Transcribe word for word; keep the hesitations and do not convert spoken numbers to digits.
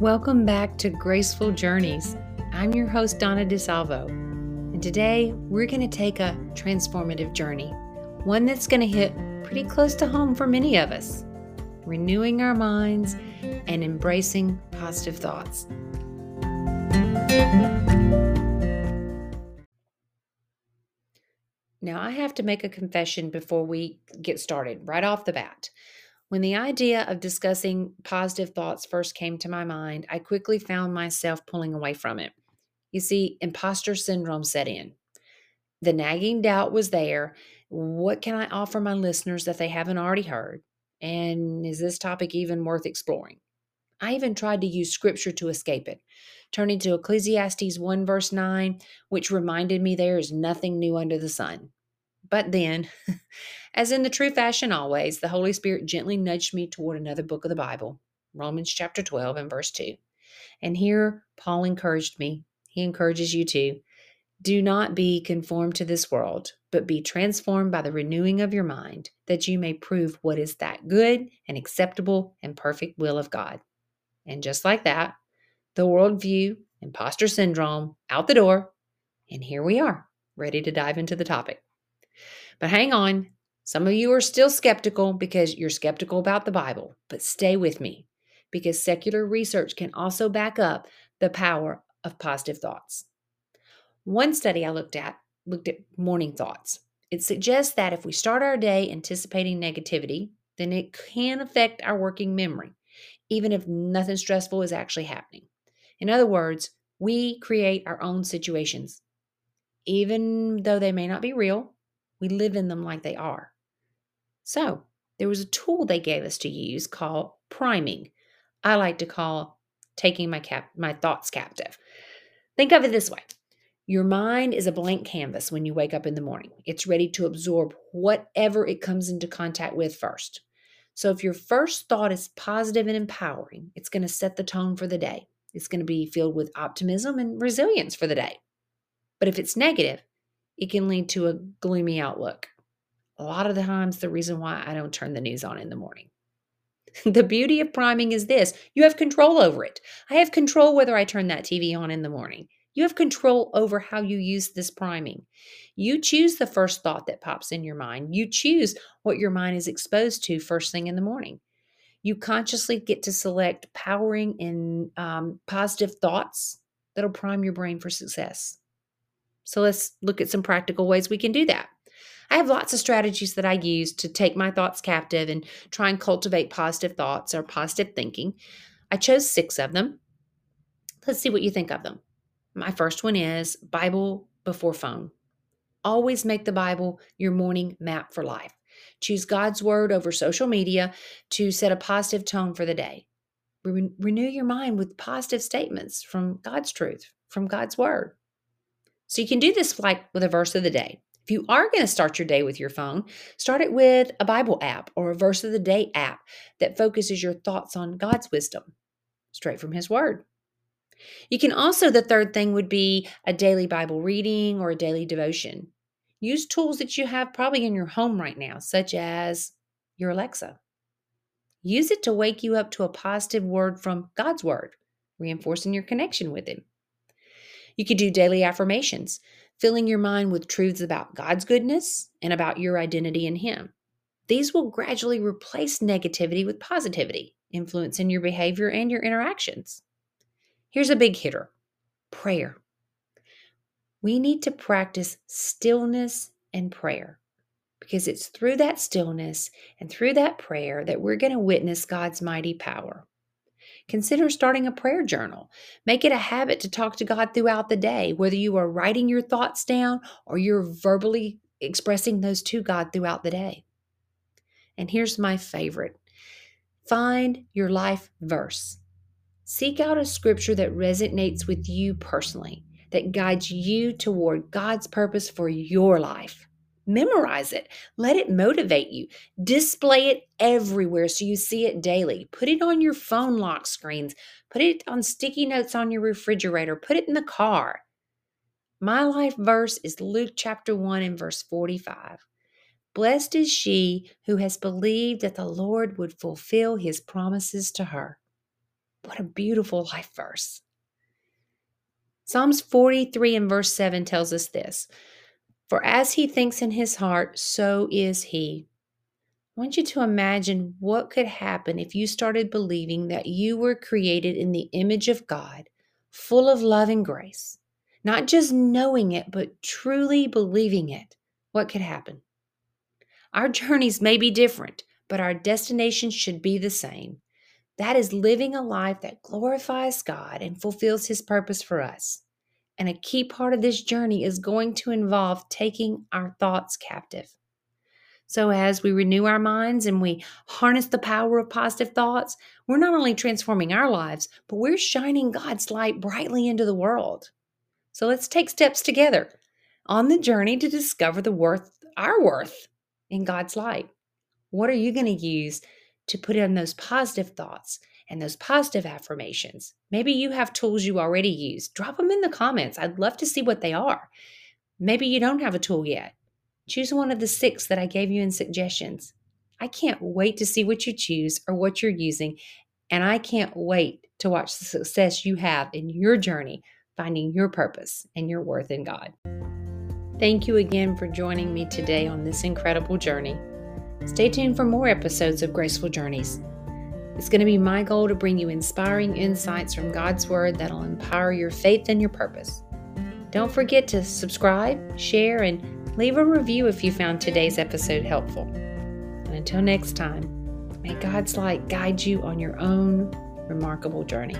Welcome back to Graceful Journeys. I'm your host, Donna DiSalvo, and today we're going to take a transformative journey, one that's going to hit pretty close to home for many of us, renewing our minds and embracing positive thoughts. Now, I have to make a confession before we get started, right off the bat. When the idea of discussing positive thoughts first came to my mind, I quickly found myself pulling away from it. You see, imposter syndrome set in. The nagging doubt was there. What can I offer my listeners that they haven't already heard? And is this topic even worth exploring? I even tried to use scripture to escape it, turning to Ecclesiastes one verse nine, which reminded me there is nothing new under the sun. But then, as in the true fashion always, the Holy Spirit gently nudged me toward another book of the Bible, Romans chapter twelve and verse two. And here, Paul encouraged me. He encourages you too. Do not be conformed to this world, but be transformed by the renewing of your mind, that you may prove what is that good and acceptable and perfect will of God. And just like that, the worldview, imposter syndrome, out the door. And here we are, ready to dive into the topic. But hang on, some of you are still skeptical because you're skeptical about the Bible, but stay with me because secular research can also back up the power of positive thoughts. One study I looked at looked at morning thoughts. It suggests that if we start our day anticipating negativity, then it can affect our working memory, even if nothing stressful is actually happening. In other words, we create our own situations, even though they may not be real. We live in them like they are. So there was a tool they gave us to use called priming. I like to call taking my cap- my thoughts captive. Think of it this way. Your mind is a blank canvas when you wake up in the morning. It's ready to absorb whatever it comes into contact with first. So if your first thought is positive and empowering, it's going to set the tone for the day. It's going to be filled with optimism and resilience for the day. But if it's negative, it can lead to a gloomy outlook. A lot of the times, the reason why I don't turn the news on in the morning. The beauty of priming is this. You have control over it. I have control whether I turn that T V on in the morning. You have control over how you use this priming. You choose the first thought that pops in your mind. You choose what your mind is exposed to first thing in the morning. You consciously get to select powering and um, positive thoughts that'll prime your brain for success. So let's look at some practical ways we can do that. I have lots of strategies that I use to take my thoughts captive and try and cultivate positive thoughts or positive thinking. I chose six of them. Let's see what you think of them. My first one is Bible before phone. Always make the Bible your morning map for life. Choose God's word over social media to set a positive tone for the day. Re- renew your mind with positive statements from God's truth, from God's word. So you can do this like with a verse of the day. If you are going to start your day with your phone, start it with a Bible app or a verse of the day app that focuses your thoughts on God's wisdom, straight from His Word. You can also, the third thing would be a daily Bible reading or a daily devotion. Use tools that you have probably in your home right now, such as your Alexa. Use it to wake you up to a positive word from God's Word, reinforcing your connection with Him. You could do daily affirmations, filling your mind with truths about God's goodness and about your identity in Him. These will gradually replace negativity with positivity, influencing your behavior and your interactions. Here's a big hitter, prayer. We need to practice stillness and prayer because it's through that stillness and through that prayer that we're going to witness God's mighty power. Consider starting a prayer journal. Make it a habit to talk to God throughout the day, whether you are writing your thoughts down or you're verbally expressing those to God throughout the day. And here's my favorite. Find your life verse. Seek out a scripture that resonates with you personally, that guides you toward God's purpose for your life. Memorize it. Let it motivate you. Display it everywhere so you see it daily. Put it on your phone lock screens. Put it on sticky notes on your refrigerator. Put it in the car. My life verse is Luke chapter one and verse forty-five. Blessed is she who has believed that the Lord would fulfill His promises to her. What a beautiful life verse. Psalms forty-three and verse seven tells us this. For as he thinks in his heart, so is he. I want you to imagine what could happen if you started believing that you were created in the image of God, full of love and grace. Not just knowing it, but truly believing it. What could happen? Our journeys may be different, but our destination should be the same. That is living a life that glorifies God and fulfills His purpose for us. And a key part of this journey is going to involve taking our thoughts captive. So as we renew our minds and we harness the power of positive thoughts, we're not only transforming our lives, but we're shining God's light brightly into the world. So let's take steps together on the journey to discover the worth, our worth in God's light. What are you going to use to put in those positive thoughts and those positive affirmations? Maybe you have tools you already use. Drop them in the comments. I'd love to see what they are. Maybe you don't have a tool yet. Choose one of the six that I gave you in suggestions. I can't wait to see what you choose or what you're using, and I can't wait to watch the success you have in your journey finding your purpose and your worth in God. Thank you again for joining me today on this incredible journey. Stay tuned for more episodes of Graceful Journeys. It's going to be my goal to bring you inspiring insights from God's Word that'll empower your faith and your purpose. Don't forget to subscribe, share, and leave a review if you found today's episode helpful. And until next time, may God's light guide you on your own remarkable journey.